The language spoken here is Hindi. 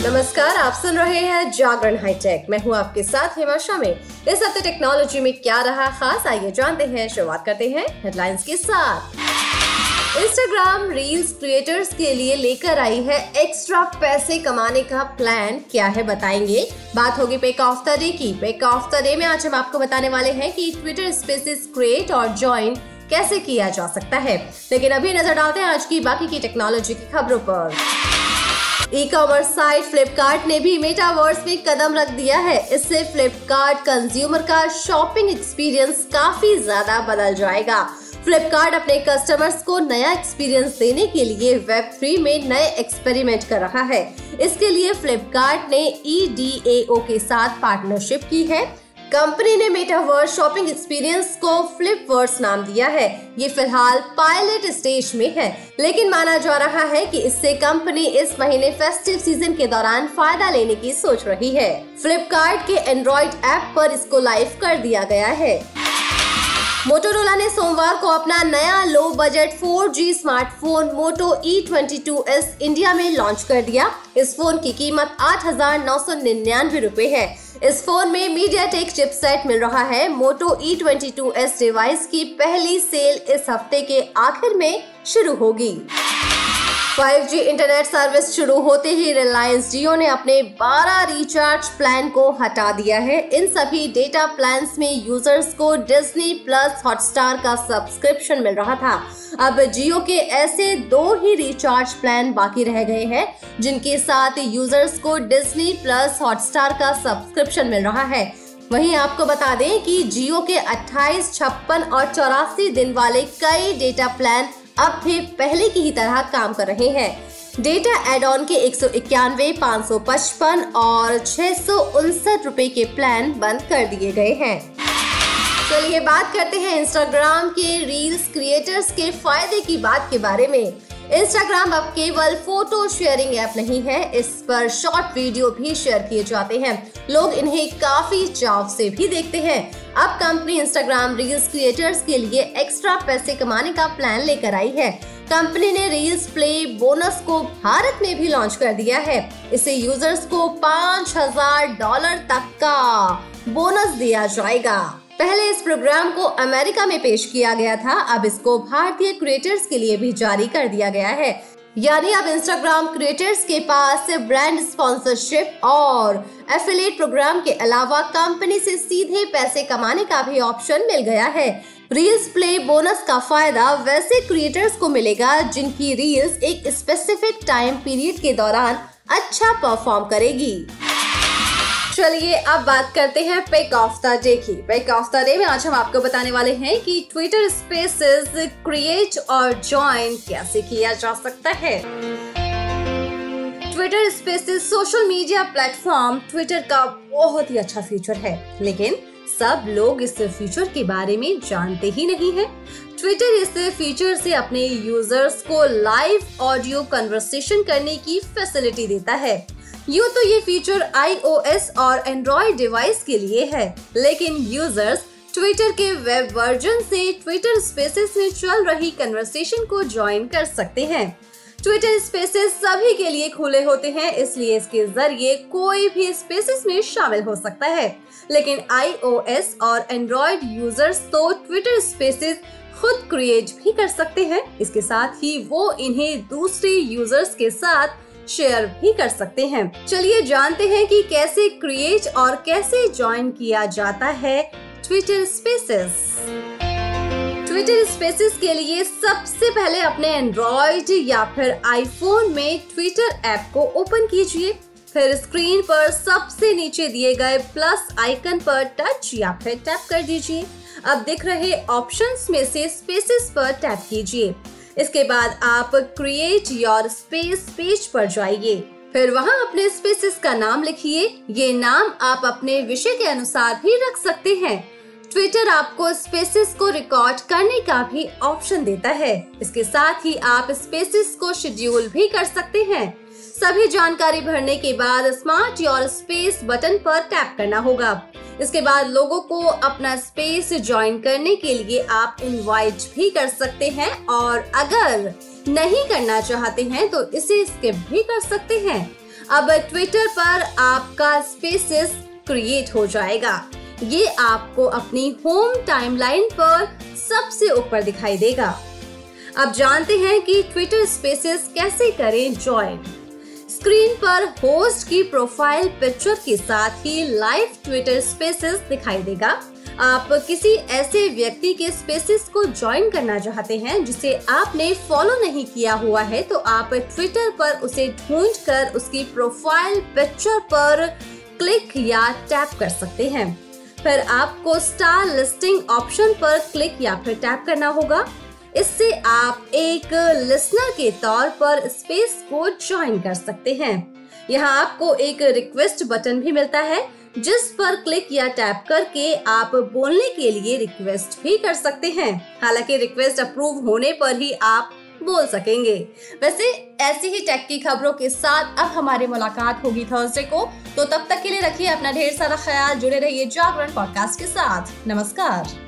नमस्कार, आप सुन रहे हैं जागरण हाईटेक। मैं हूँ आपके साथ हिमाशा। में इस हफ्ते टेक्नोलॉजी में क्या रहा खास, आइए जानते हैं। शुरुआत करते हैं हेडलाइंस के साथ। इंस्टाग्राम रील्स क्रिएटर्स के लिए लेकर आई है एक्स्ट्रा पैसे कमाने का प्लान, क्या है बताएंगे। बात होगी पेक ऑफ द डे की। पेक ऑफ द डे में आज हम आपको बताने वाले हैं कि ट्विटर स्पेसेस क्रिएट और ज्वाइन कैसे किया जा सकता है। लेकिन अभी नजर डालते हैं आज की बाकी की टेक्नोलॉजी की खबरों पर। ई कॉमर्स साइट फ्लिपकार्ट ने भी मेटावर्स में कदम रख दिया है। इससे फ्लिपकार्ट कंज्यूमर का शॉपिंग एक्सपीरियंस काफी ज्यादा बदल जाएगा। फ्लिपकार्ट अपने कस्टमर्स को नया एक्सपीरियंस देने के लिए Web3 में नए एक्सपेरिमेंट कर रहा है। इसके लिए फ्लिपकार्ट ने EDAO के साथ पार्टनरशिप की है। कंपनी ने मेटावर्स शॉपिंग एक्सपीरियंस को फ्लिपवर्स नाम दिया है। ये फिलहाल पायलट स्टेज में है, लेकिन माना जा रहा है कि इससे कंपनी इस महीने फेस्टिव सीजन के दौरान फायदा लेने की सोच रही है। फ्लिपकार्ट के एंड्रॉइड ऐप पर इसको लाइव कर दिया गया है। मोटोरोला ने सोमवार को अपना नया low budget 4G smartphone Moto E22S India में लॉन्च कर दिया। इस फोन की कीमत 8,999 रुपए है। इस फोन में MediaTek चिपसेट मिल रहा है। मोटो E22S डिवाइस की पहली सेल इस हफ्ते के आखिर में शुरू होगी। 5G इंटरनेट सर्विस शुरू होते ही रिलायंस जियो ने अपने 12 रिचार्ज प्लान को हटा दिया है। इन सभी डेटा प्लान्स में यूजर्स को Disney+ हॉटस्टार का सब्सक्रिप्शन मिल रहा था। अब जियो के ऐसे 2 ही रिचार्ज प्लान बाकी रह गए हैं जिनके साथ यूजर्स को Disney+ हॉटस्टार का सब्सक्रिप्शन मिल रहा है। वहीं आपको बता दें कि जियो के 28, 56 और 84 दिन वाले कई डेटा प्लान अब भी पहले की ही तरह काम कर रहे हैं। डेटा एड ऑन के 191, 555 और 659 रुपए के प्लान बंद कर दिए गए हैं। चलिए बात करते हैं इंस्टाग्राम के रील्स क्रिएटर्स के फायदे की बात के बारे में। इंस्टाग्राम अब केवल फोटो शेयरिंग ऐप नहीं है, इस पर शॉर्ट वीडियो भी शेयर किए जाते हैं। लोग इन्हें काफी चाव से भी देखते हैं। अब कंपनी इंस्टाग्राम रील्स क्रिएटर्स के लिए एक्स्ट्रा पैसे कमाने का प्लान लेकर आई है। कंपनी ने रील्स प्ले बोनस को भारत में भी लॉन्च कर दिया है। इसे यूजर्स को $5,000 तक का बोनस दिया जाएगा। पहले इस प्रोग्राम को अमेरिका में पेश किया गया था, अब इसको भारतीय क्रिएटर्स के लिए भी जारी कर दिया गया है। यानी अब इंस्टाग्राम क्रिएटर्स के पास ब्रांड स्पॉन्सरशिप और एफिलिएट प्रोग्राम के अलावा कंपनी से सीधे पैसे कमाने का भी ऑप्शन मिल गया है। रील्स प्ले बोनस का फायदा वैसे क्रिएटर्स को मिलेगा जिनकी रील्स एक स्पेसिफिक टाइम पीरियड के दौरान अच्छा परफॉर्म करेगी। चलिए अब बात करते हैं पिक ऑफ द डे की। पिक ऑफ द डे में आज हम आपको बताने वाले हैं कि ट्विटर स्पेसेस क्रिएट और ज्वाइन कैसे किया जा सकता है। Twitter spaces social media platform Twitter का बहुत ही अच्छा फीचर है, लेकिन सब लोग इस फीचर के बारे में जानते ही नहीं है। ट्विटर इस फीचर से अपने यूजर्स को लाइव ऑडियो कन्वर्सेशन करने की फैसिलिटी देता है। यूँ तो ये फीचर iOS और एंड्रॉइड डिवाइस के लिए है, लेकिन यूजर्स ट्विटर के वेब वर्जन से ट्विटर स्पेसेस में चल रही कन्वर्सेशन को ज्वाइन कर सकते हैं। ट्विटर स्पेसेस सभी के लिए खुले होते हैं, इसलिए इसके जरिए कोई भी स्पेसेस में शामिल हो सकता है। लेकिन iOS और एंड्रॉइड यूजर्स तो ट्विटर स्पेसेस खुद क्रिएट भी कर सकते हैं। इसके साथ ही वो इन्हें दूसरे यूजर्स के साथ शेयर भी कर सकते हैं। चलिए जानते हैं कि कैसे क्रिएट और कैसे ज्वाइन किया जाता है ट्विटर स्पेसेस। ट्विटर स्पेसेस के लिए सबसे पहले अपने एंड्रॉइड या फिर आईफोन में ट्विटर ऐप को ओपन कीजिए। फिर स्क्रीन पर सबसे नीचे दिए गए प्लस आइकन पर टच या फिर टैप कर दीजिए। अब दिख रहे ऑप्शंस में से स्पेसेस पर टैप कीजिए। इसके बाद आप क्रिएट योर स्पेस पेज पर जाइए। फिर वहाँ अपने स्पेसेस का नाम लिखिए। ये नाम आप अपने विषय के अनुसार भी रख सकते हैं। ट्विटर आपको स्पेसेस को रिकॉर्ड करने का भी ऑप्शन देता है। इसके साथ ही आप स्पेसेस को शेड्यूल भी कर सकते हैं। सभी जानकारी भरने के बाद स्मार्ट योर स्पेस बटन पर टैप करना होगा। इसके बाद लोगों को अपना स्पेस ज्वाइन करने के लिए आप इनवाइट भी कर सकते हैं, और अगर नहीं करना चाहते हैं तो इसे स्किप भी कर सकते हैं। अब ट्विटर पर आपका स्पेसेस क्रिएट हो जाएगा। ये आपको अपनी होम टाइमलाइन पर सबसे ऊपर दिखाई देगा। अब जानते हैं कि ट्विटर स्पेसेस कैसे करें ज्वाइन। स्क्रीन पर होस्ट की प्रोफाइल पिक्चर के साथ ही लाइव ट्विटर स्पेसेस दिखाई देगा। आप किसी ऐसे व्यक्ति के स्पेसेस को ज्वाइन करना चाहते हैं जिसे आपने फॉलो नहीं किया हुआ है, तो आप ट्विटर पर उसे ढूंढकर उसकी प्रोफाइल पिक्चर पर क्लिक या टैप कर सकते हैं। फिर आपको स्टार लिस्टिंग ऑप्शन पर क्लिक या फिर टैप करना होगा। इससे आप एक लिसनर के तौर पर स्पेस को ज्वाइन कर सकते हैं। यहाँ आपको एक रिक्वेस्ट बटन भी मिलता है जिस पर क्लिक या टैप करके आप बोलने के लिए रिक्वेस्ट भी कर सकते हैं। हालांकि रिक्वेस्ट अप्रूव होने पर ही आप बोल सकेंगे। वैसे ऐसी ही टेक की खबरों के साथ अब हमारी मुलाकात होगी थर्सडे को, तो तब तक के लिए रखिए अपना ढेर सारा ख्याल। जुड़े रहिए जागरण पॉडकास्ट के साथ। नमस्कार।